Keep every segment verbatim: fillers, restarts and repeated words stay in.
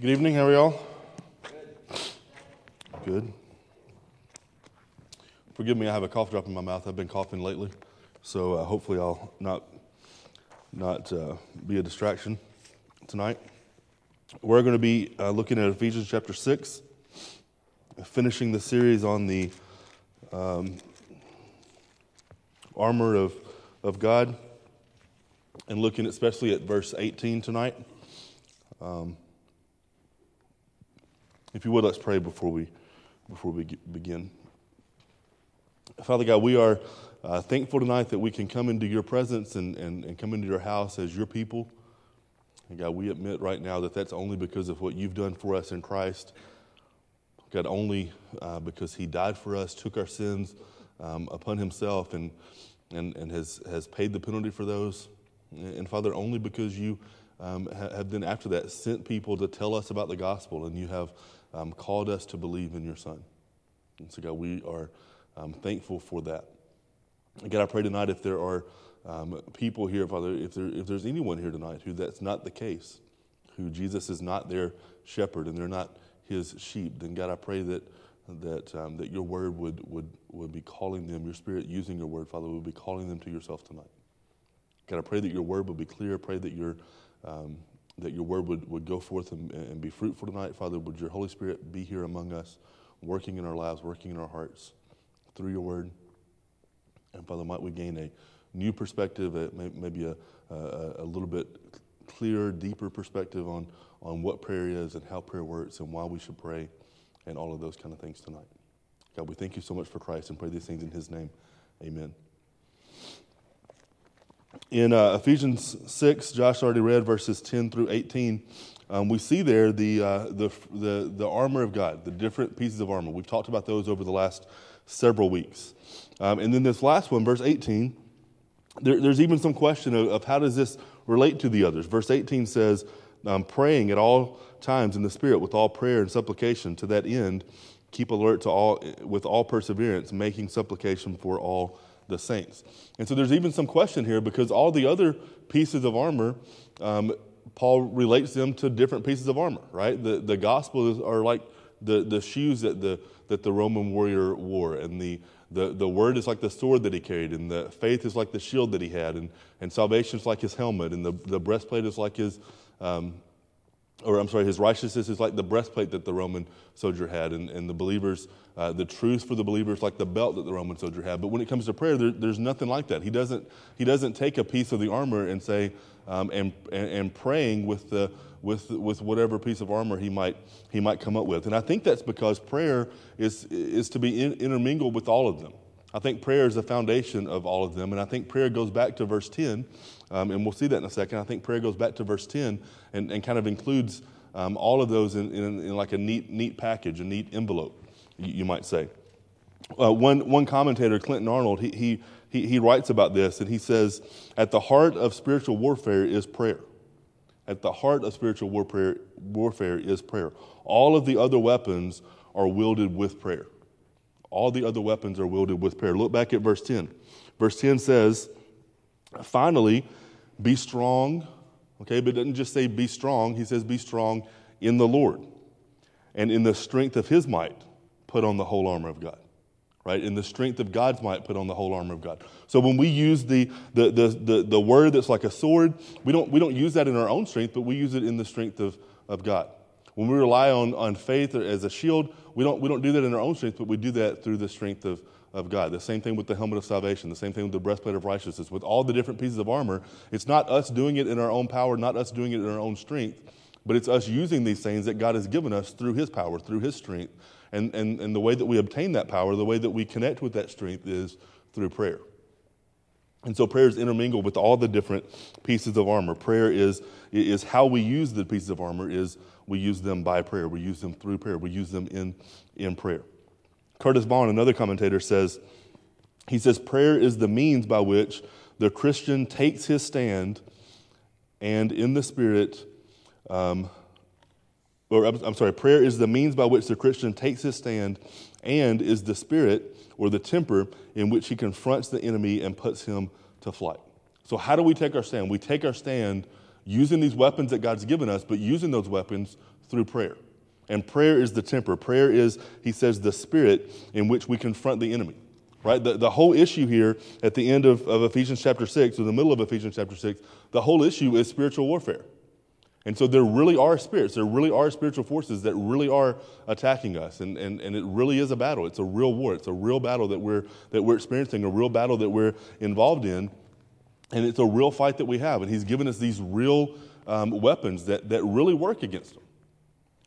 Good evening, how are y'all? Good. Good. Forgive me, I have a cough drop in my mouth. I've been coughing lately, so uh, hopefully I'll not not uh, be a distraction tonight. We're going to be uh, looking at Ephesians chapter six, finishing the series on the um, armor of, of God, and looking especially at verse eighteen tonight. Um, If you would, let's pray before we before we begin. Father God, we are uh, thankful tonight that we can come into your presence and, and, and come into your house as your people. And God, we admit right now that that's only because of what you've done for us in Christ. God, only uh, because he died for us, took our sins um, upon himself, and and and has, has paid the penalty for those. And, and Father, only because you um, have then after that sent people to tell us about the gospel, and you have Um, called us to believe in your Son. And so, God, we are um, thankful for that. And God, I pray tonight if there are um, people here, Father, if there if there's anyone here tonight who that's not the case, who Jesus is not their shepherd and they're not his sheep, then God, I pray that that um, that your word would would would be calling them, your Spirit using your word, Father, would be calling them to yourself tonight. God, I pray that your word would be clear. I pray that your um, that your word would, would go forth and, and be fruitful tonight. Father, would your Holy Spirit be here among us, working in our lives, working in our hearts through your word. And Father, might we gain a new perspective, a, maybe a, a, a little bit clearer, deeper perspective on, on what prayer is and how prayer works and why we should pray and all of those kind of things tonight. God, we thank you so much for Christ and pray these things in his name. Amen. In uh, Ephesians six, Josh already read verses ten through eighteen. Um, we see there the, uh, the the the armor of God, the different pieces of armor. We've talked about those over the last several weeks, um, and then this last one, verse eighteen. There, there's even some question of, of how does this relate to the others. Verse eighteen says, um, "Praying at all times in the Spirit with all prayer and supplication. To that end, keep alert to all with all perseverance, making supplication for all." The saints. And so there's even some question here because all the other pieces of armor, um, Paul relates them to different pieces of armor, right? The the gospels are like the, the shoes that the that the Roman warrior wore, and the, the, the word is like the sword that he carried, and the faith is like the shield that he had, and, and salvation is like his helmet, and the, the breastplate is like his um, or I'm sorry, his righteousness is like the breastplate that the Roman soldier had, and, and the believers, uh, the truth for the believers like the belt that the Roman soldier had. But when it comes to prayer, there, there's nothing like that. He doesn't he doesn't take a piece of the armor and say, um, and, and and praying with the with with whatever piece of armor he might he might come up with. And I think that's because prayer is is to be in, intermingled with all of them. I think prayer is the foundation of all of them, and I think prayer goes back to verse ten, um, and we'll see that in a second. I think prayer goes back to verse ten and, and kind of includes um, all of those in, in, in like a neat neat package, a neat envelope, you, you might say. Uh, one one commentator, Clinton Arnold, he, he he he writes about this, and he says, "At the heart of spiritual warfare is prayer. At the heart of spiritual warfare warfare is prayer. All of the other weapons are wielded with prayer." All the other weapons are wielded with prayer. Look back at verse ten. Verse ten says, finally, be strong. Okay, but it doesn't just say be strong. He says be strong in the Lord. And in the strength of his might, put on the whole armor of God. Right? In the strength of God's might, put on the whole armor of God. So when we use the the the the, the word that's like a sword, we don't we don't use that in our own strength, but we use it in the strength of, of God. When we rely on, on faith as a shield, we don't we don't do that in our own strength, but we do that through the strength of, of God. The same thing with the helmet of salvation, the same thing with the breastplate of righteousness, with all the different pieces of armor. It's not us doing it in our own power, not us doing it in our own strength, but it's us using these things that God has given us through his power, through his strength. And and, and the way that we obtain that power, the way that we connect with that strength is through prayer. And so prayer is intermingled with all the different pieces of armor. Prayer is is how we use the pieces of armor, is we use them by prayer. We use them through prayer. We use them in, in prayer. Curtis Bond, another commentator, says, he says, prayer is the means by which the Christian takes his stand and in the Spirit, um, or I'm, I'm sorry, prayer is the means by which the Christian takes his stand and is the Spirit or the temper in which he confronts the enemy and puts him to flight. So how do we take our stand? We take our stand using these weapons that God's given us, but using those weapons through prayer. And prayer is the temper. Prayer is, he says, the spirit in which we confront the enemy. Right? The, the whole issue here at the end of, of Ephesians chapter six, or the middle of Ephesians chapter six, the whole issue is spiritual warfare. And so there really are spirits. There really are spiritual forces that really are attacking us. And, and, and it really is a battle. It's a real war. It's a real battle that we're that we're experiencing, a real battle that we're involved in. And it's a real fight that we have. And he's given us these real um, weapons that, that really work against them.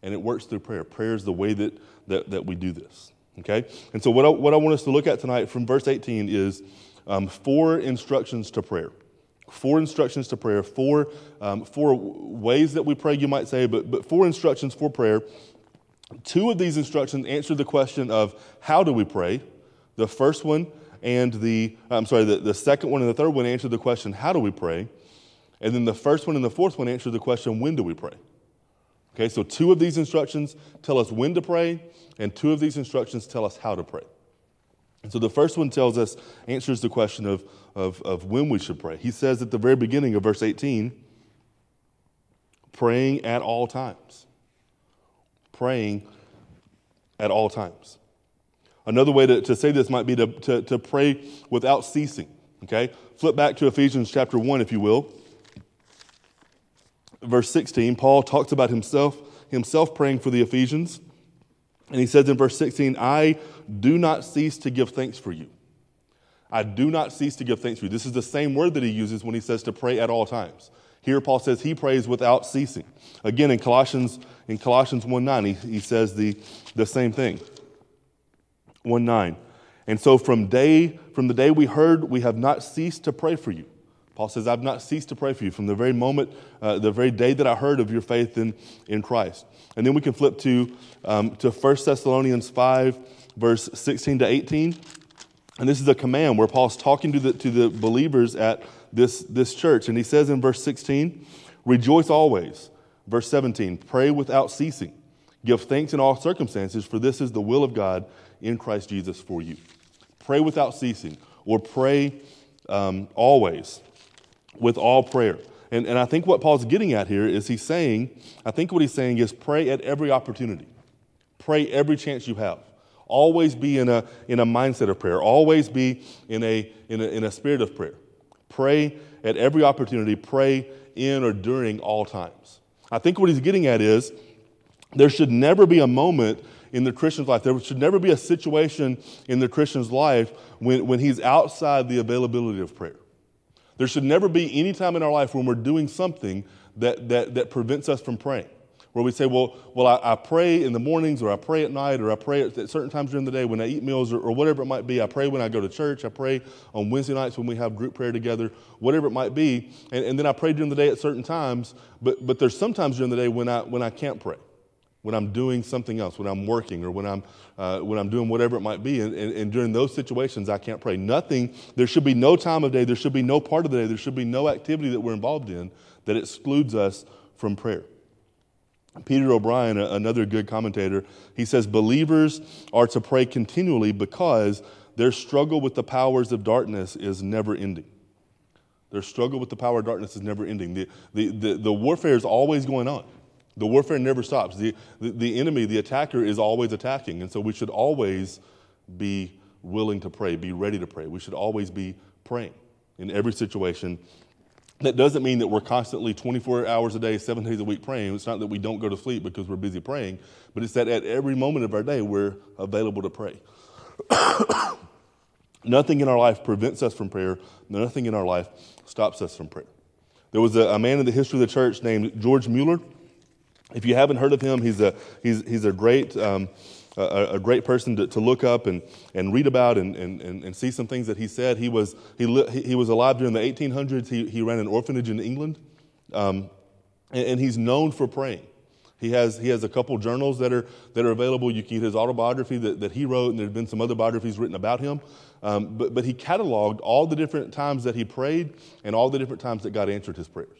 And it works through prayer. Prayer is the way that, that, that we do this. Okay? And so what I, what I want us to look at tonight from verse eighteen is um, four instructions to prayer. Four instructions to prayer. Four, um, four ways that we pray, you might say, but, but four instructions for prayer. Two of these instructions answer the question of how do we pray? The first one and the, I'm sorry, the, the second one and the third one answer the question, how do we pray? And then the first one and the fourth one answer the question, when do we pray? Okay, so two of these instructions tell us when to pray, and two of these instructions tell us how to pray. And so the first one tells us, answers the question of, of, of when we should pray. He says at the very beginning of verse eighteen, praying at all times. Praying at all times. Another way to, to say this might be to, to, to pray without ceasing. Okay, flip back to Ephesians chapter one, if you will. Verse sixteen, Paul talks about himself, himself praying for the Ephesians. And he says in verse sixteen, I do not cease to give thanks for you. I do not cease to give thanks for you. This is the same word that he uses when he says to pray at all times. Here Paul says he prays without ceasing. Again, in Colossians in Colossians one nine, he, he says the, the same thing. one nine. And so from day from the day we heard, we have not ceased to pray for you. Paul says, I've not ceased to pray for you from the very moment, uh, the very day that I heard of your faith in, in Christ. And then we can flip to, um, to First Thessalonians five, verse sixteen to eighteen. And this is a command where Paul's talking to the, to the believers at this, this church. And he says in verse sixteen, rejoice always. Verse seventeen, pray without ceasing. Give thanks in all circumstances, for this is the will of God in Christ Jesus for you. Pray without ceasing, or pray um, always. With all prayer. And and I think what Paul's getting at here is he's saying, I think what he's saying is pray at every opportunity. Pray every chance you have. Always be in a in a mindset of prayer. Always be in a in a in a spirit of prayer. Pray at every opportunity. Pray in or during all times. I think what he's getting at is there should never be a moment in the Christian's life. There should never be a situation in the Christian's life when, when he's outside the availability of prayer. There should never be any time in our life when we're doing something that that, that prevents us from praying, where we say, well, well, I, I pray in the mornings, or I pray at night, or I pray at certain times during the day when I eat meals, or, or whatever it might be. I pray when I go to church. I pray on Wednesday nights when we have group prayer together, whatever it might be. And, and then I pray during the day at certain times, but but there's sometimes during the day when I when I can't pray, when I'm doing something else, when I'm working, or when I'm uh, when I'm doing whatever it might be. And, and, and during those situations, I can't pray. Nothing, there should be no time of day, there should be no part of the day, there should be no activity that we're involved in that excludes us from prayer. Peter O'Brien, a, another good commentator, he says, believers are to pray continually because their struggle with the powers of darkness is never ending. Their struggle with the power of darkness is never ending. The, the, the, the warfare is always going on. The warfare never stops. The, the the enemy, the attacker, is always attacking. And so we should always be willing to pray, be ready to pray. We should always be praying in every situation. That doesn't mean that we're constantly twenty-four hours a day, seven days a week praying. It's not that we don't go to sleep because we're busy praying, but it's that at every moment of our day, we're available to pray. Nothing in our life prevents us from prayer. Nothing in our life stops us from prayer. There was a, a man in the history of the church named George Mueller. If you haven't heard of him, he's a he's he's a great um, a, a great person to, to look up and, and read about and, and, and see some things that he said. He was he li- he was alive during the eighteen hundreds. He he ran an orphanage in England, um, and, and he's known for praying. He has he has a couple journals that are that are available. You can get his autobiography that, that he wrote, and there have been some other biographies written about him. Um, but but he cataloged all the different times that he prayed and all the different times that God answered his prayers.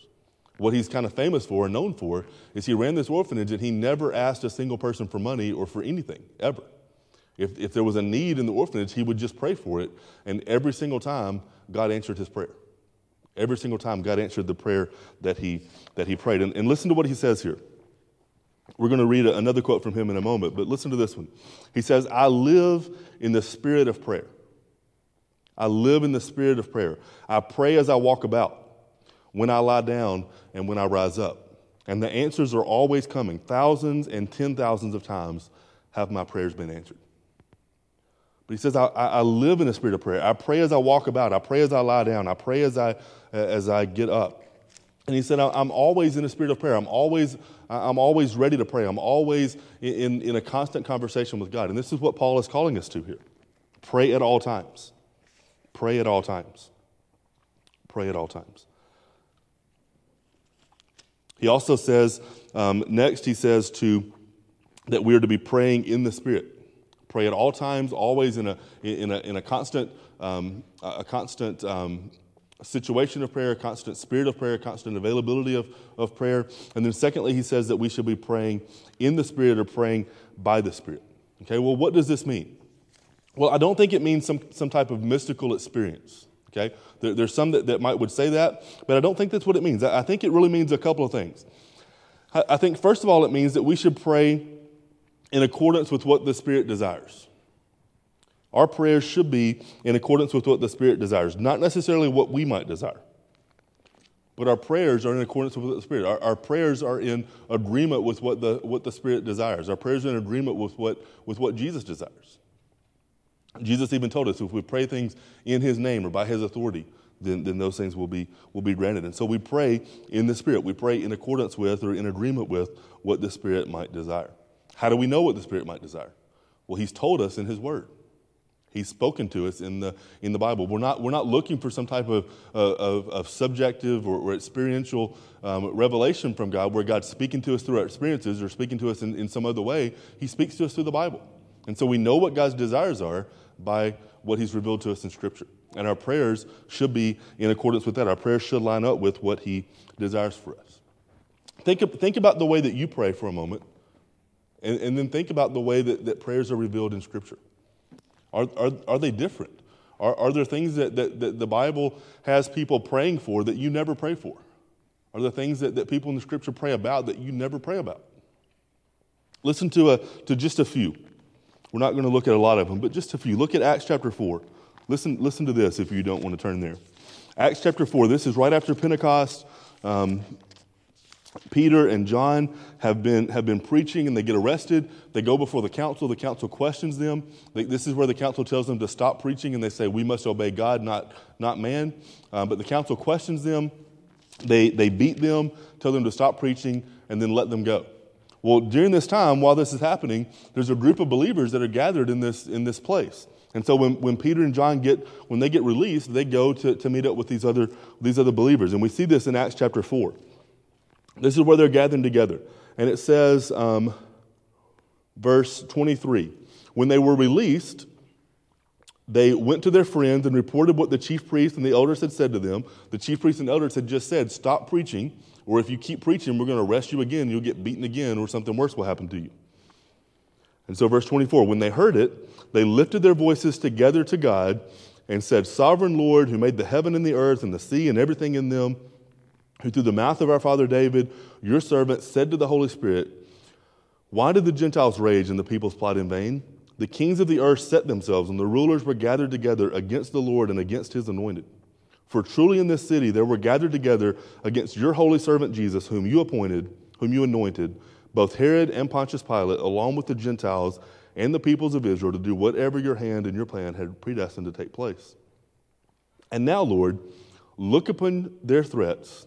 What he's kind of famous for and known for is he ran this orphanage and he never asked a single person for money or for anything, ever. If if there was a need in the orphanage, he would just pray for it. And every single time, God answered his prayer. Every single time God answered the prayer that he that he prayed. And, and listen to what he says here. We're going to read a, another quote from him in a moment, but listen to this one. He says, I live in the spirit of prayer. I live in the spirit of prayer. I pray as I walk about, when I lie down, and when I rise up. And the answers are always coming. Thousands and ten thousands of times have my prayers been answered. But he says, I, I live in the spirit of prayer. I pray as I walk about. I pray as I lie down. I pray as I as I get up. And he said, I'm always in the spirit of prayer. I'm always I'm always ready to pray. I'm always in, in a constant conversation with God. And this is what Paul is calling us to here. Pray at all times. Pray at all times. Pray at all times. He also says, um, next he says to that we are to be praying in the Spirit. Pray at all times, always in a in a in a constant um, a constant um, situation of prayer, a constant spirit of prayer, a constant availability of of prayer. And then secondly, he says that we should be praying in the Spirit or praying by the Spirit. Okay, well, what does this mean? Well, I don't think it means some, some type of mystical experience, okay? There, there's some that, that might would say that, but I don't think that's what it means. I, I think it really means a couple of things. I, I think, first of all, it means that we should pray in accordance with what the Spirit desires. Our prayers should be in accordance with what the Spirit desires, not necessarily what we might desire, but our prayers are in accordance with the Spirit. Our, our prayers are in agreement with what the what the Spirit desires. Our prayers are in agreement with what with what Jesus desires. Jesus even told us if we pray things in his name or by his authority, then, then those things will be will be granted. And so we pray in the Spirit. We pray in accordance with or in agreement with what the Spirit might desire. How do we know what the Spirit might desire? Well, he's told us in his word. He's spoken to us in the in the Bible. We're not we're not looking for some type of of, of subjective or, or experiential um, revelation from God where God's speaking to us through our experiences or speaking to us in, in some other way. He speaks to us through the Bible. And so we know what God's desires are by what he's revealed to us in Scripture. And our prayers should be in accordance with that. Our prayers should line up with what he desires for us. Think, think about the way that you pray for a moment, and, and then think about the way that, that prayers are revealed in Scripture. Are, are, are they different? Are, are there things that, that, that the Bible has people praying for that you never pray for? Are there things that, that people in the Scripture pray about that you never pray about? Listen to a, to just a few. We're not going to look at a lot of them, but just a few. Look at Acts chapter four. Listen, listen to this if you don't want to turn there. Acts chapter four, this is right after Pentecost. Um, Peter and John have been have been preaching and they get arrested. They go before the council. The council questions them. They, this is where the council tells them to stop preaching, and they say, we must obey God, not, not man. Um, but the council questions them. They, they beat them, tell them to stop preaching, and then let them go. Well, during this time, while this is happening, there's a group of believers that are gathered in this in this place. And so when, when Peter and John get, when they get released, they go to, to meet up with these other these other believers. And we see this in Acts chapter four. This is where they're gathering together. And it says, um, verse twenty-three, when they were released, they went to their friends and reported what the chief priests and the elders had said to them. The chief priests and elders had just said, stop preaching. Or if you keep preaching, we're going to arrest you again. You'll get beaten again, or something worse will happen to you. And so verse twenty-four, when they heard it, they lifted their voices together to God and said, Sovereign Lord, who made the heaven and the earth and the sea and everything in them, who through the mouth of our father David, your servant, said to the Holy Spirit, Why did the Gentiles rage and the peoples plot in vain? The kings of the earth set themselves, and the rulers were gathered together against the Lord and against his anointed. For truly in this city there were gathered together against your holy servant Jesus, whom you appointed, whom you anointed, both Herod and Pontius Pilate, along with the Gentiles and the peoples of Israel, to do whatever your hand and your plan had predestined to take place. And now, Lord, look upon their threats.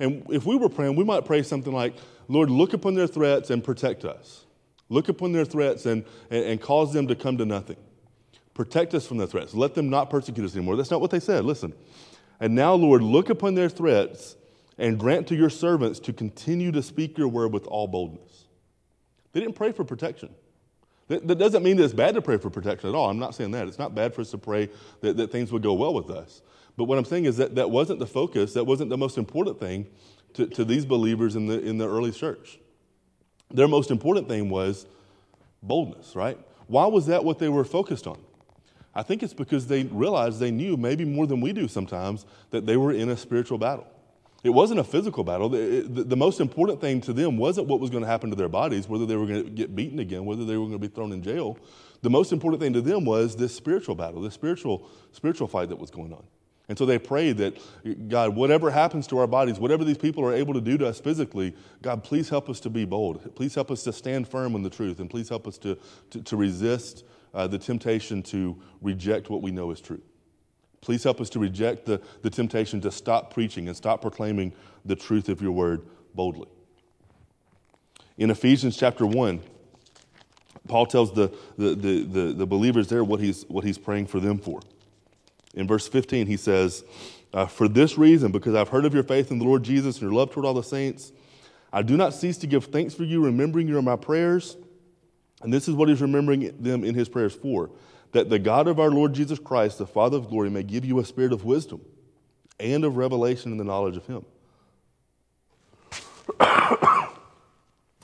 And if we were praying, we might pray something like, Lord, look upon their threats and protect us. Look upon their threats and, and, and cause them to come to nothing. Protect us from their threats. Let them not persecute us anymore. That's not what they said. Listen. And now, Lord, look upon their threats and grant to your servants to continue to speak your word with all boldness. They didn't pray for protection. That, that doesn't mean that it's bad to pray for protection at all. I'm not saying that. It's not bad for us to pray that, that things would go well with us. But what I'm saying is that that wasn't the focus. That wasn't the most important thing to, to these believers in the, in the early church. Their most important thing was boldness, right? Why was that what they were focused on? I think it's because they realized, they knew, maybe more than we do sometimes, that they were in a spiritual battle. It wasn't a physical battle. The, the, the most important thing to them wasn't what was going to happen to their bodies, whether they were going to get beaten again, whether they were going to be thrown in jail. The most important thing to them was this spiritual battle, this spiritual spiritual fight that was going on. And so they prayed that, God, whatever happens to our bodies, whatever these people are able to do to us physically, God, please help us to be bold. Please help us to stand firm in the truth, and please help us to, to, to resist uh, the temptation to reject what we know is true. Please help us to reject the, the temptation to stop preaching and stop proclaiming the truth of your word boldly. In Ephesians chapter one, Paul tells the, the, the, the, the believers there what he's, what he's praying for them for. In verse fifteen, he says, uh, for this reason, because I've heard of your faith in the Lord Jesus and your love toward all the saints, I do not cease to give thanks for you, remembering you in my prayers. And this is what he's remembering them in his prayers for, that the God of our Lord Jesus Christ, the Father of glory, may give you a spirit of wisdom and of revelation in the knowledge of him.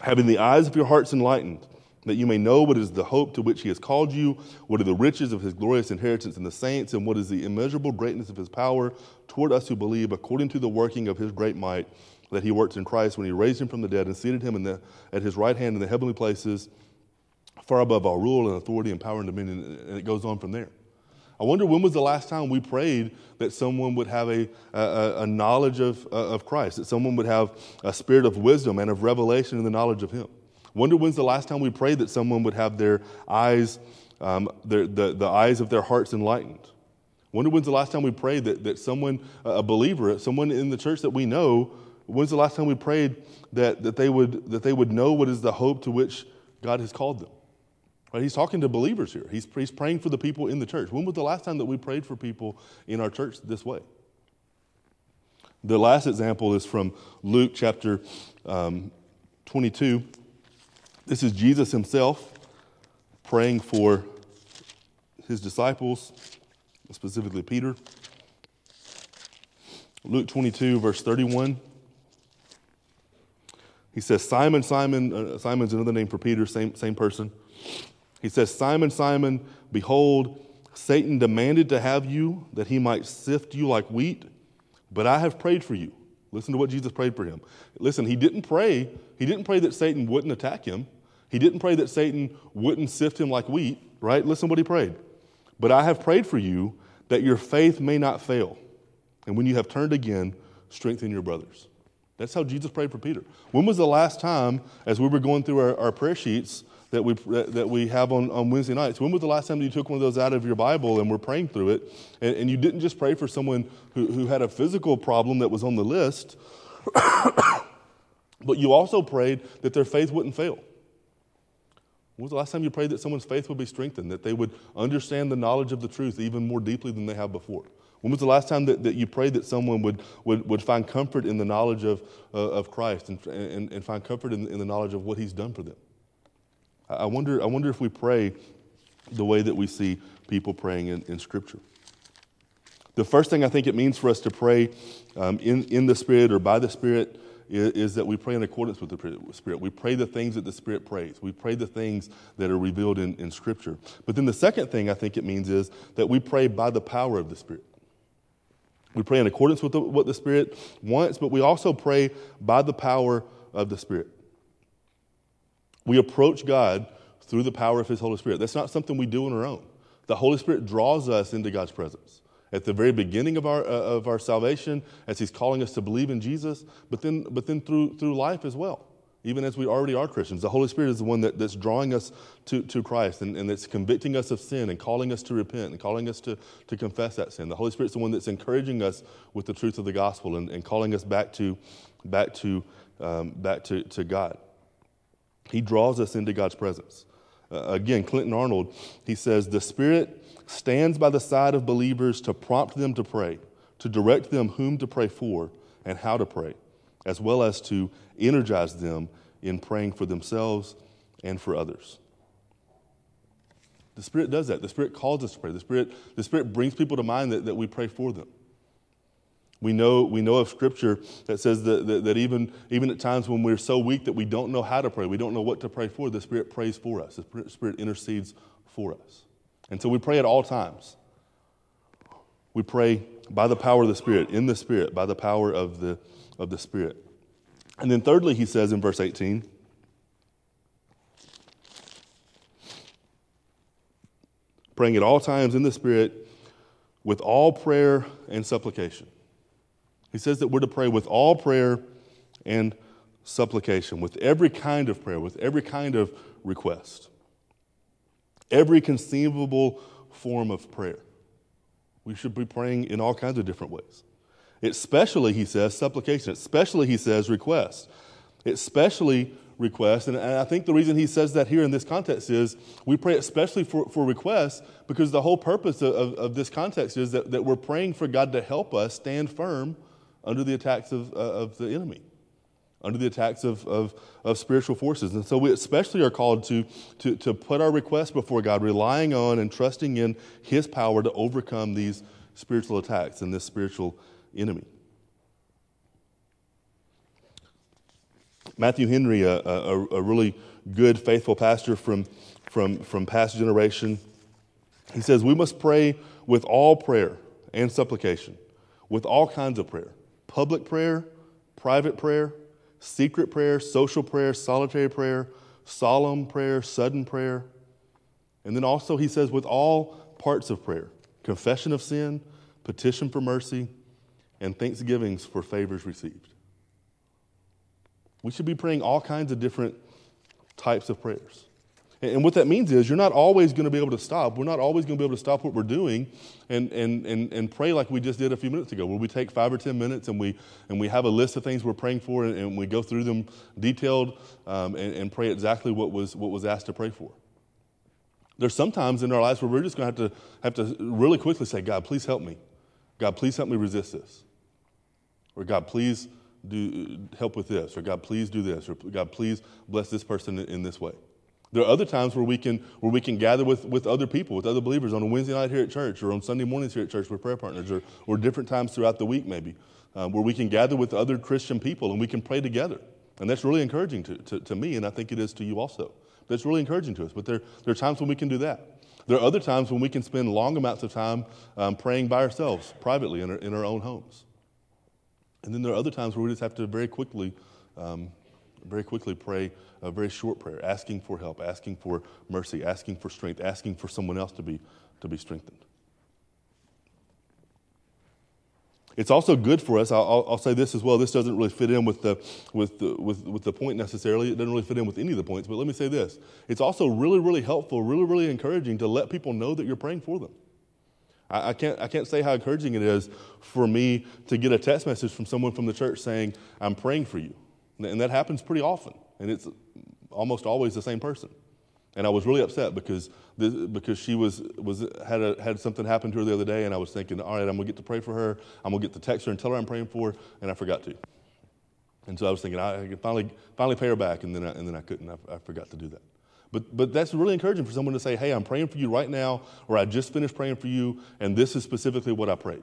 Having the eyes of your hearts enlightened, that you may know what is the hope to which he has called you, what are the riches of his glorious inheritance in the saints, and what is the immeasurable greatness of his power toward us who believe, according to the working of his great might that he works in Christ when he raised him from the dead and seated him in the, at his right hand in the heavenly places, far above all rule and authority and power and dominion. And it goes on from there. I wonder when was the last time we prayed that someone would have a, a, a knowledge of, uh, of Christ, that someone would have a spirit of wisdom and of revelation in the knowledge of him. Wonder when's the last time we prayed that someone would have their eyes, um, their, the, the eyes of their hearts enlightened. Wonder when's the last time we prayed that, that someone, a believer, someone in the church that we know, when's the last time we prayed that, that they would that they would know what is the hope to which God has called them? Right? He's talking to believers here. He's, he's praying for the people in the church. When was the last time that we prayed for people in our church this way? The last example is from Luke chapter um, twenty-two. This is Jesus himself praying for his disciples, specifically Peter. Luke twenty-two, verse thirty-one. He says, Simon, Simon, uh, Simon's another name for Peter, same, same person. He says, Simon, Simon, behold, Satan demanded to have you that he might sift you like wheat, but I have prayed for you. Listen to what Jesus prayed for him. Listen, he didn't pray. He didn't pray that Satan wouldn't attack him. He didn't pray that Satan wouldn't sift him like wheat, right? Listen to what he prayed. But I have prayed for you that your faith may not fail. And when you have turned again, strengthen your brothers. That's how Jesus prayed for Peter. When was the last time, as we were going through our, our prayer sheets that we that we have on, on Wednesday nights, when was the last time that you took one of those out of your Bible and were praying through it, and, and you didn't just pray for someone who, who had a physical problem that was on the list, but you also prayed that their faith wouldn't fail? When was the last time you prayed that someone's faith would be strengthened, that they would understand the knowledge of the truth even more deeply than they have before? When was the last time that, that you prayed that someone would, would, would find comfort in the knowledge of uh, of Christ and, and, and find comfort in, in the knowledge of what he's done for them? I wonder I wonder if we pray the way that we see people praying in, in Scripture. The first thing I think it means for us to pray um, in, in the Spirit or by the Spirit is, is that we pray in accordance with the Spirit. We pray the things that the Spirit prays. We pray the things that are revealed in, in Scripture. But then the second thing I think it means is that we pray by the power of the Spirit. We pray in accordance with the, what the Spirit wants, but we also pray by the power of the Spirit. We approach God through the power of his Holy Spirit. That's not something we do on our own. The Holy Spirit draws us into God's presence at the very beginning of our uh, of our salvation, as he's calling us to believe in Jesus, but then but then through through life as well. Even as we already are Christians, the Holy Spirit is the one that, that's drawing us to, to Christ and, and that's convicting us of sin and calling us to repent and calling us to, to confess that sin. The Holy Spirit's the one that's encouraging us with the truth of the gospel and, and calling us back to back to um, back to, to God. He draws us into God's presence. Uh, again, Clinton Arnold, he says, the Spirit stands by the side of believers to prompt them to pray, to direct them whom to pray for and how to pray, as well as to energize them in praying for themselves and for others. The Spirit does that. The Spirit calls us to pray. The Spirit, the Spirit brings people to mind that, that we pray for them. We know we know of Scripture that says that, that, that even, even at times when we're so weak that we don't know how to pray, we don't know what to pray for, the Spirit prays for us. The Spirit intercedes for us. And so we pray at all times. We pray by the power of the Spirit, in the Spirit, by the power of the of the Spirit. And then thirdly, he says in verse eighteen, praying at all times in the Spirit with all prayer and supplication. He says that we're to pray with all prayer and supplication, with every kind of prayer, with every kind of request. Every conceivable form of prayer. We should be praying in all kinds of different ways. Especially, he says, supplication. Especially, he says, request. Especially, request. And I think the reason he says that here in this context is we pray especially for, for requests because the whole purpose of, of, of this context is that, that we're praying for God to help us stand firm under the attacks of, uh, of the enemy, under the attacks of, of, of spiritual forces. And so we especially are called to, to, to put our requests before God, relying on and trusting in His power to overcome these spiritual attacks and this spiritual enemy. Matthew Henry, a, a, a really good, faithful pastor from, from, from past generation, he says, we must pray with all prayer and supplication, with all kinds of prayer, public prayer, private prayer, secret prayer, social prayer, solitary prayer, solemn prayer, sudden prayer. And then also he says with all parts of prayer, confession of sin, petition for mercy, and thanksgivings for favors received. We should be praying all kinds of different types of prayers. And what that means is you're not always going to be able to stop. We're not always going to be able to stop what we're doing and and and and pray like we just did a few minutes ago, where we take five or ten minutes and we and we have a list of things we're praying for and, and we go through them detailed um, and, and pray exactly what was what was asked to pray for. There's sometimes in our lives where we're just going to have to have to really quickly say, God, please help me. God, please help me resist this. Or God, please do help with this. Or God, please do this. Or God, please bless this person in this way. There are other times where we can where we can gather with, with other people, with other believers on a Wednesday night here at church or on Sunday mornings here at church with prayer partners or, or different times throughout the week maybe um, where we can gather with other Christian people and we can pray together. And that's really encouraging to, to, to me, and I think it is to you also. That's really encouraging to us. But there, there are times when we can do that. There are other times when we can spend long amounts of time um, praying by ourselves privately in our, in our own homes. And then there are other times where we just have to very quickly um, Very quickly pray a very short prayer, asking for help, asking for mercy, asking for strength, asking for someone else to be to be strengthened. It's also good for us. I'll, I'll say this as well. This doesn't really fit in with the with the, with with the point necessarily. It doesn't really fit in with any of the points. But let me say this: it's also really, really helpful, really, really encouraging to let people know that you're praying for them. I can't I can't say how encouraging it is for me to get a text message from someone from the church saying, "I'm praying for you." And that happens pretty often, and it's almost always the same person. And I was really upset because this, because she was was had a, had something happen to her the other day, and I was thinking, all right, I'm gonna get to pray for her. I'm gonna get to text her and tell her I'm praying for her, and I forgot to. And so I was thinking I could finally finally pay her back, and then I, and then I couldn't. I, I forgot to do that. But but that's really encouraging for someone to say, hey, I'm praying for you right now, or I just finished praying for you, and this is specifically what I prayed.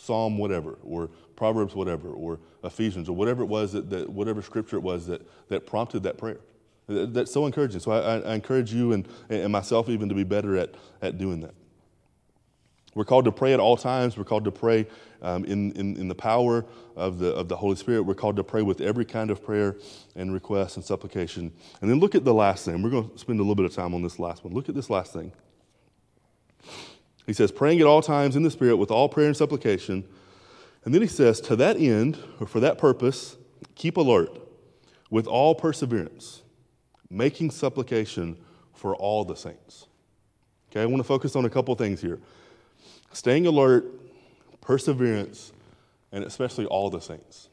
Psalm whatever, or Proverbs whatever, or Ephesians, or whatever it was, that, that whatever scripture it was that, that prompted that prayer. That, that's so encouraging. So I, I encourage you and, and myself even to be better at, at doing that. We're called to pray at all times. We're called to pray um, in, in, in the power of the, of the Holy Spirit. We're called to pray with every kind of prayer and request and supplication. And then look at the last thing. We're going to spend a little bit of time on this last one. Look at this last thing. He says, praying at all times in the Spirit with all prayer and supplication. And then he says, to that end, or for that purpose, keep alert with all perseverance, making supplication for all the saints. Okay, I want to focus on a couple things here. Staying alert, perseverance, and especially all the saints.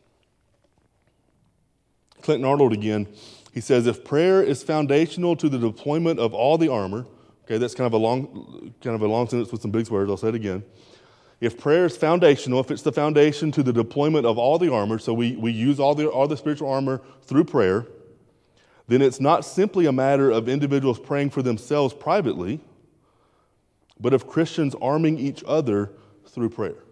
Clinton Arnold again, he says, if prayer is foundational to the deployment of all the armor, okay, that's kind of a long kind of a long sentence with some big words. I'll say it again. If prayer is foundational, if it's the foundation to the deployment of all the armor, so we, we use all the, all the spiritual armor through prayer, then it's not simply a matter of individuals praying for themselves privately, but of Christians arming each other through prayer.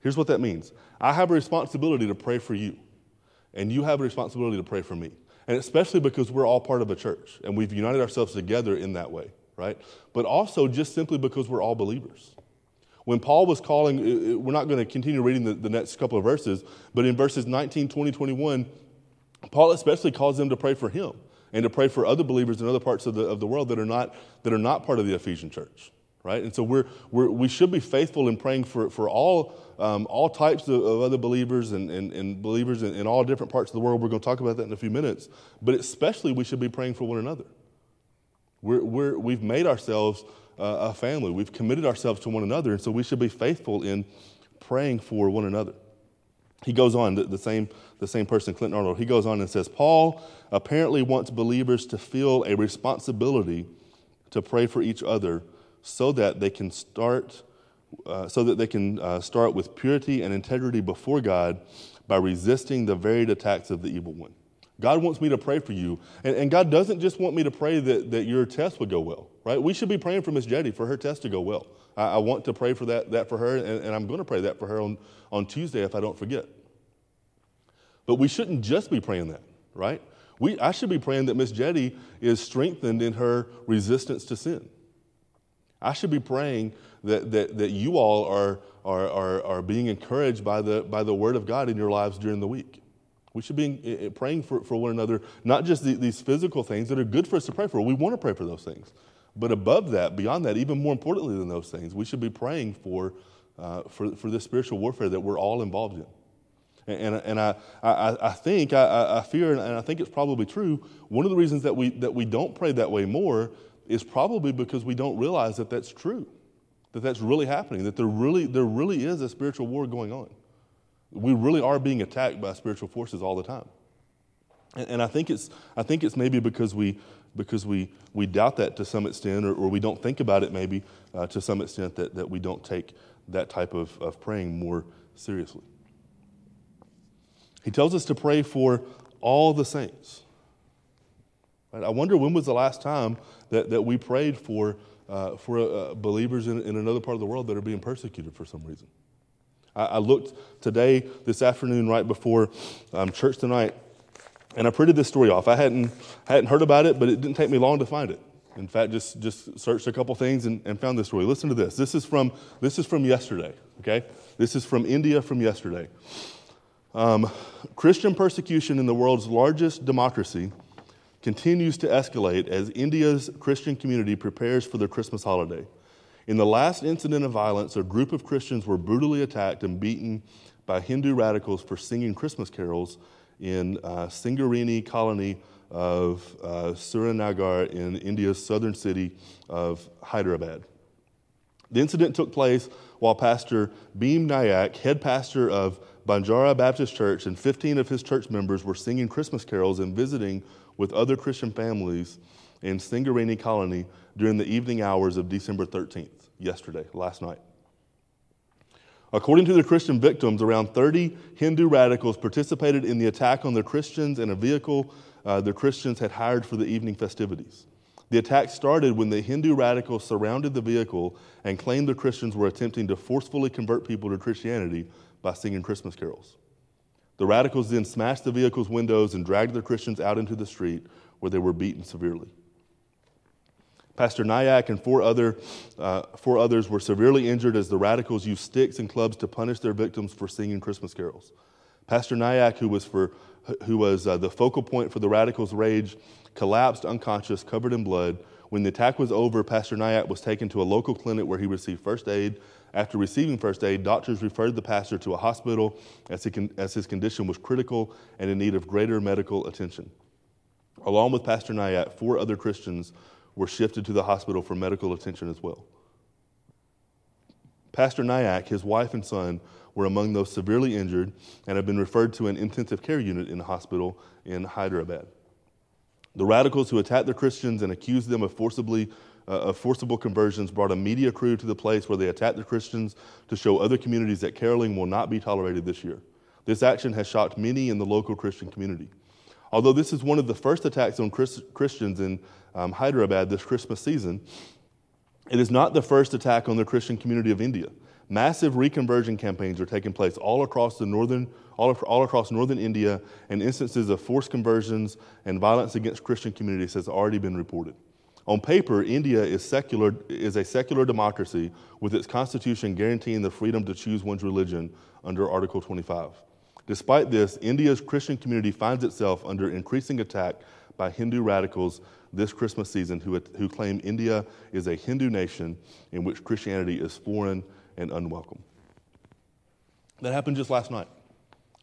Here's what that means. I have a responsibility to pray for you, and you have a responsibility to pray for me. And especially because we're all part of a church and we've united ourselves together in that way. right? But also just simply because we're all believers. When Paul was calling, we're not going to continue reading the, the next couple of verses, but in verses nineteen, twenty, twenty-one, Paul especially calls them to pray for him and to pray for other believers in other parts of the of the world that are not that are not part of the Ephesian church, right? And so we're, we're we should be faithful in praying for for all um, all types of, of other believers and and, and believers in, in all different parts of the world. We're going to talk about that in a few minutes, but especially we should be praying for one another. We're we're we've made ourselves Uh, a family. We've committed ourselves to one another, and so we should be faithful in praying for one another. He goes on, the, the same the same person, Clinton Arnold, he goes on and says, Paul apparently wants believers to feel a responsibility to pray for each other so that they can start uh, so that they can uh, start with purity and integrity before God by resisting the varied attacks of the evil one. God wants me to pray for you. And, and God doesn't just want me to pray that, that your test would go well, right? We should be praying for Miss Jetty for her test to go well. I, I want to pray for that that for her, and, and I'm going to pray that for her on, on Tuesday if I don't forget. But we shouldn't just be praying that, right? We I should be praying that Miss Jetty is strengthened in her resistance to sin. I should be praying that that, that you all are, are are are being encouraged by the by the Word of God in your lives during the week. We should be praying for, for one another, not just the, these physical things that are good for us to pray for. We want to pray for those things. But above that, beyond that, even more importantly than those things, we should be praying for uh, for, for the spiritual warfare that we're all involved in. And, and, and I, I, I think, I, I fear, and I think it's probably true, one of the reasons that we that we don't pray that way more is probably because we don't realize that that's true, that that's really happening, that there really there really is a spiritual war going on. We really are being attacked by spiritual forces all the time, and, and I think it's I think it's maybe because we because we, we doubt that to some extent, or, or we don't think about it maybe uh, to some extent that, that we don't take that type of, of praying more seriously. He tells us to pray for all the saints. Right? I wonder when was the last time that, that we prayed for uh, for uh, believers in, in another part of the world that are being persecuted for some reason. I looked today, this afternoon, right before um, church tonight, and I printed this story off. I hadn't hadn't heard about it, but it didn't take me long to find it. In fact, just just searched a couple things and, and found this story. Listen to this. This is from this is from yesterday. Okay, this is from India from yesterday. Um, Christian persecution in the world's largest democracy continues to escalate as India's Christian community prepares for their Christmas holiday. In the last incident of violence, a group of Christians were brutally attacked and beaten by Hindu radicals for singing Christmas carols in uh, Singarini colony of uh, Surinagar in India's southern city of Hyderabad. The incident took place while Pastor Bhim Nayak, head pastor of Banjara Baptist Church, and fifteen of his church members were singing Christmas carols and visiting with other Christian families in Singarini colony during the evening hours of December thirteenth. Yesterday, last night. According to the Christian victims, around thirty Hindu radicals participated in the attack on the Christians and a vehicle uh, the Christians had hired for the evening festivities. The attack started when the Hindu radicals surrounded the vehicle and claimed the Christians were attempting to forcefully convert people to Christianity by singing Christmas carols. The radicals then smashed the vehicle's windows and dragged the Christians out into the street where they were beaten severely. Pastor Nayak and four other uh, four others were severely injured as the radicals used sticks and clubs to punish their victims for singing Christmas carols. Pastor Nayak, who was for who was uh, the focal point for the radicals' rage, collapsed unconscious, covered in blood. When the attack was over, Pastor Nayak was taken to a local clinic where he received first aid. After receiving first aid, doctors referred the pastor to a hospital as he con- as his condition was critical and in need of greater medical attention. Along with Pastor Nayak, four other Christians were shifted to the hospital for medical attention as well. Pastor Nayak, his wife and son, were among those severely injured and have been referred to an intensive care unit in the hospital in Hyderabad. The radicals who attacked the Christians and accused them of forcibly uh, of forcible conversions brought a media crew to the place where they attacked the Christians to show other communities that caroling will not be tolerated this year. This action has shocked many in the local Christian community. Although this is one of the first attacks on Chris, Christians in um, Hyderabad this Christmas season, it is not the first attack on the Christian community of India. Massive reconversion campaigns are taking place all across the northern, all, all across northern India, and instances of forced conversions and violence against Christian communities has already been reported. On paper, India is secular, is a secular democracy with its constitution guaranteeing the freedom to choose one's religion under Article twenty-five. Despite this, India's Christian community finds itself under increasing attack by Hindu radicals this Christmas season who, who claim India is a Hindu nation in which Christianity is foreign and unwelcome. That happened just last night.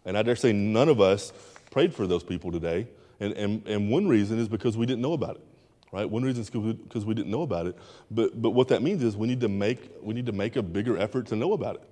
And I dare say none of us prayed for those people today. And, and, and one reason is because we didn't know about it. Right? One reason is because we didn't know about it. But but what that means is we need to make we need to make a bigger effort to know about it.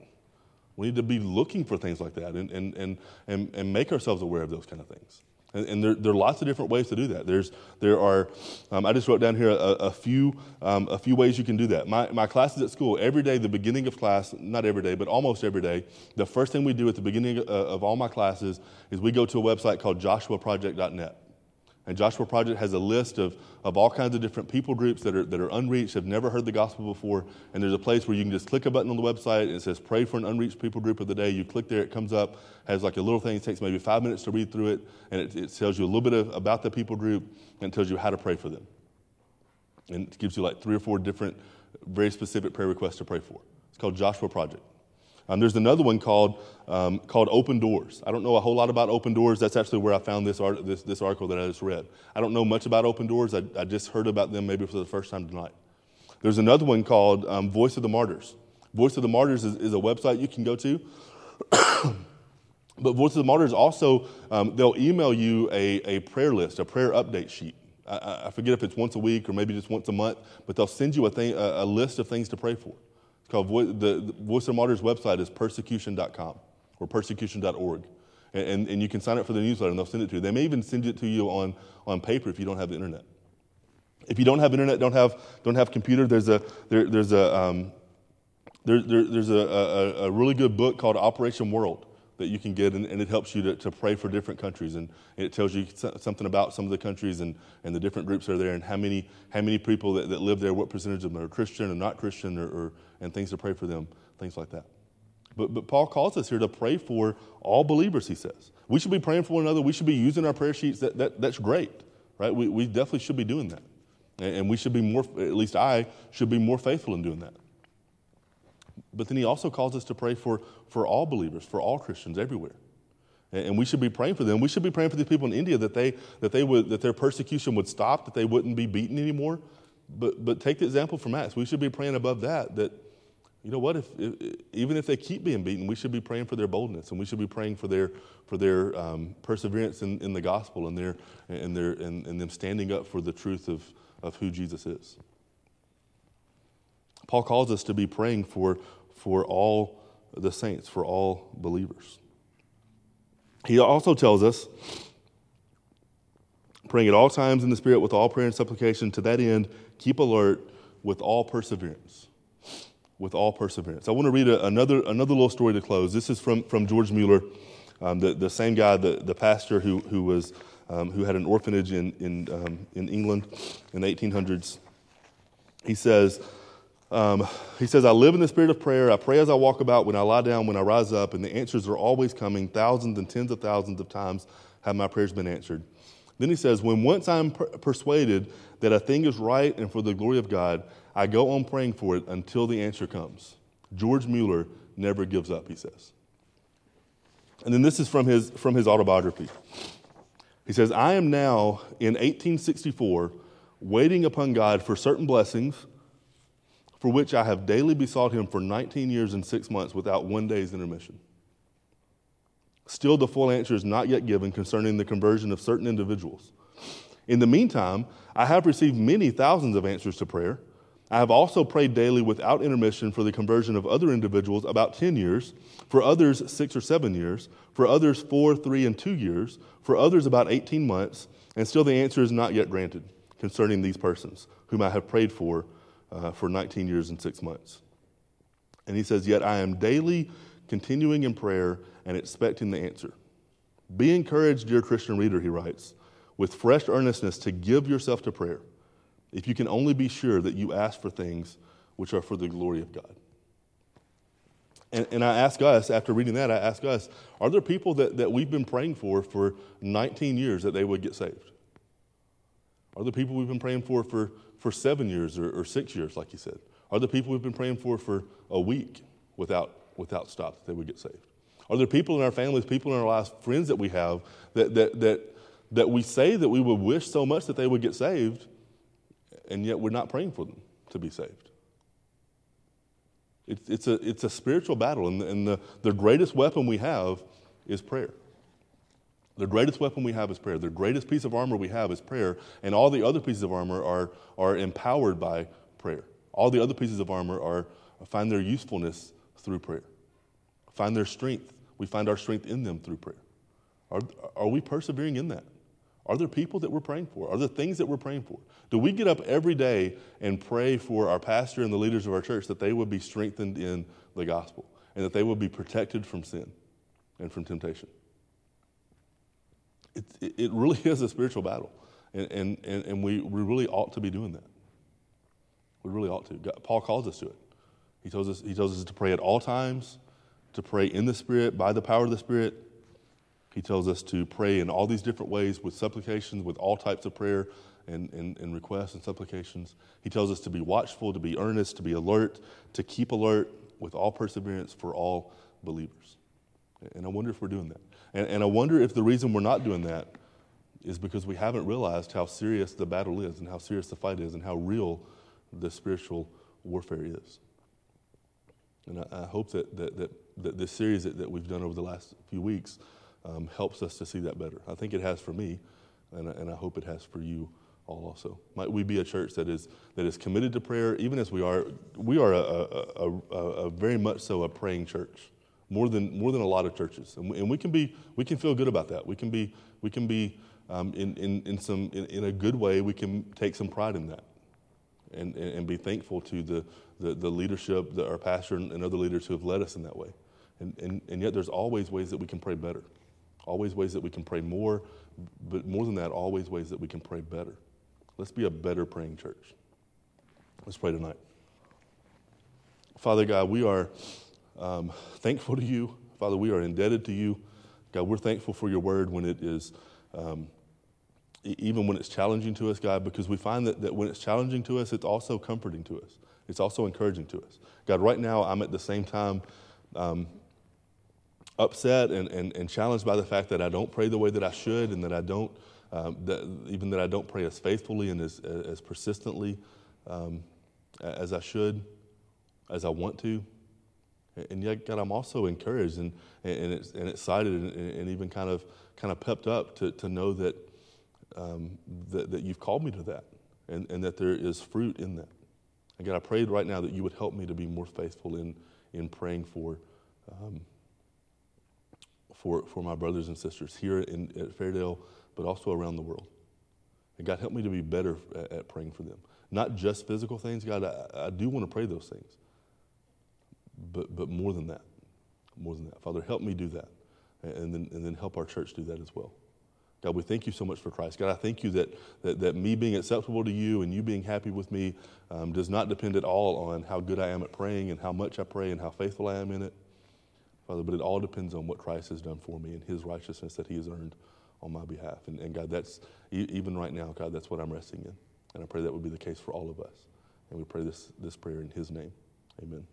We need to be looking for things like that and and and and, and make ourselves aware of those kind of things. And, and there, there are lots of different ways to do that. There's there are um, I just wrote down here a, a few um, a few ways you can do that. My my classes at school every day, the beginning of class, not every day, but almost every day, the first thing we do at the beginning of, of all my classes is we go to a website called Joshua Project dot net. And Joshua Project has a list of, of all kinds of different people groups that are that are unreached, have never heard the gospel before, and there's a place where you can just click a button on the website and it says pray for an unreached people group of the day. You click there, it comes up, has like a little thing, it takes maybe five minutes to read through it, and it, it tells you a little bit of, about the people group and tells you how to pray for them. And it gives you like three or four different very specific prayer requests to pray for. It's called Joshua Project. Um, there's another one called um, called Open Doors. I don't know a whole lot about Open Doors. That's actually where I found this art, this, this article that I just read. I don't know much about Open Doors. I, I just heard about them maybe for the first time tonight. There's another one called um, Voice of the Martyrs. Voice of the Martyrs is, is a website you can go to. But Voice of the Martyrs also, um, they'll email you a, a prayer list, a prayer update sheet. I, I forget if it's once a week or maybe just once a month, but they'll send you a thing, a, a list of things to pray for. It's called Vo- the, the Voice of the Martyrs website is persecution dot com or persecution dot org. And, and, and you can sign up for the newsletter and they'll send it to you. They may even send it to you on, on paper if you don't have the internet. If you don't have internet, don't have don't have computer, there's a there, there's a um, there, there, there's a, a, a really good book called Operation World that you can get, and, and it helps you to, to pray for different countries, and it tells you something about some of the countries and, and the different groups that are there, and how many how many people that, that live there, what percentage of them are Christian or not Christian, or, or and things to pray for them, things like that. But but Paul calls us here to pray for all believers. He says we should be praying for one another. We should be using our prayer sheets. That, that that's great, right? We we definitely should be doing that, and, and we should be more. At least I should be more faithful in doing that. But then he also calls us to pray for, for all believers, for all Christians everywhere. And, and we should be praying for them. We should be praying for these people in India that they that they would that their persecution would stop, that they wouldn't be beaten anymore. But but take the example from Acts. We should be praying above that, that, you know what, if, if even if they keep being beaten, we should be praying for their boldness, and we should be praying for their for their um, perseverance in, in the gospel and their and their and, and them standing up for the truth of, of who Jesus is. Paul calls us to be praying for, for all the saints, for all believers. He also tells us, praying at all times in the Spirit with all prayer and supplication, to that end, keep alert with all perseverance. With all perseverance. I want to read a, another another little story to close. This is from, from George Mueller, um, the, the same guy, the, the pastor who who was um, who had an orphanage in in, um, in England in the eighteen hundreds. He says. Um, he says, I live in the spirit of prayer. I pray as I walk about, when I lie down, when I rise up, and the answers are always coming. Thousands and tens of thousands of times have my prayers been answered. Then he says, when once I'm per- persuaded that a thing is right and for the glory of God, I go on praying for it until the answer comes. George Mueller never gives up, he says. And then this is from his, from his autobiography. He says, I am now in eighteen sixty-four waiting upon God for certain blessings, for which I have daily besought him for nineteen years and six months without one day's intermission. Still, the full answer is not yet given concerning the conversion of certain individuals. In the meantime, I have received many thousands of answers to prayer. I have also prayed daily without intermission for the conversion of other individuals about ten years, for others six or seven years, for others four, three, and two years, for others about eighteen months, and still the answer is not yet granted concerning these persons whom I have prayed for Uh, for nineteen years and six months. And he says, yet I am daily continuing in prayer and expecting the answer. Be encouraged, dear Christian reader, he writes, with fresh earnestness to give yourself to prayer, if you can only be sure that you ask for things which are for the glory of God. And, and I ask us, after reading that, I ask us, are there people that, that we've been praying for for nineteen years that they would get saved? Are the people we've been praying for for, for seven years or, or six years, like you said? Are the people we've been praying for for a week without without stop that they would get saved? Are there people in our families, people in our lives, friends that we have that that that that we say that we would wish so much that they would get saved, and yet we're not praying for them to be saved? It's it's a it's a spiritual battle, and, and the, the greatest weapon we have is prayer. The greatest weapon we have is prayer. The greatest piece of armor we have is prayer, and all the other pieces of armor are are empowered by prayer. All the other pieces of armor are find their usefulness through prayer. Find their strength. We find our strength in them through prayer. Are are we persevering in that? Are there people that we're praying for? Are there things that we're praying for? Do we get up every day and pray for our pastor and the leaders of our church that they would be strengthened in the gospel and that they would be protected from sin and from temptation? It it really is a spiritual battle, and and, and we, we really ought to be doing that. We really ought to. God, Paul calls us to it. He tells us he tells us to pray at all times, to pray in the Spirit, by the power of the Spirit. He tells us to pray in all these different ways with supplications, with all types of prayer and, and, and requests and supplications. He tells us to be watchful, to be earnest, to be alert, to keep alert with all perseverance for all believers. And I wonder if we're doing that. And, and I wonder if the reason we're not doing that is because we haven't realized how serious the battle is and how serious the fight is and how real the spiritual warfare is. And I, I hope that, that, that that this series that, that we've done over the last few weeks um, helps us to see that better. I think it has for me, and, and I hope it has for you all also. Might we be a church that is that is committed to prayer, even as we are. We are a, a, a, a very much so a praying church, more than more than a lot of churches, and we, and we can be we can feel good about that. We can be we can be um, in, in in some in, in a good way. We can take some pride in that. And, and be thankful to the, the, the leadership, the, our pastor and other leaders who have led us in that way. And, and and yet there's always ways that we can pray better, always ways that we can pray more, but more than that, always ways that we can pray better. Let's be a better praying church. Let's pray tonight. Father God, we are um, thankful to you. Father, we are indebted to you. God, we're thankful for your word when it is um even when it's challenging to us, God, because we find that, that when it's challenging to us, it's also comforting to us. It's also encouraging to us. God, right now I'm at the same time um, upset and, and, and challenged by the fact that I don't pray the way that I should and that I don't, um, that, even that I don't pray as faithfully and as, as persistently um, as I should, as I want to. And yet, God, I'm also encouraged and, and, it's, and excited and, and even kind of kind of pepped up to, to know that Um, that, that you've called me to that and, and that there is fruit in that. And God, I prayed right now that you would help me to be more faithful in in praying for um, for for my brothers and sisters here in, at Fairdale, but also around the world. And God, help me to be better at, at praying for them. Not just physical things, God, I, I do want to pray those things, but but more than that, more than that. Father, help me do that, and then and then help our church do that as well. God, we thank you so much for Christ. God, I thank you that that, that me being acceptable to you and you being happy with me um, does not depend at all on how good I am at praying and how much I pray and how faithful I am in it, Father, but it all depends on what Christ has done for me and his righteousness that he has earned on my behalf. And, and God, that's, even right now, God, that's what I'm resting in. And I pray that would be the case for all of us. And we pray this, this prayer in his name. Amen.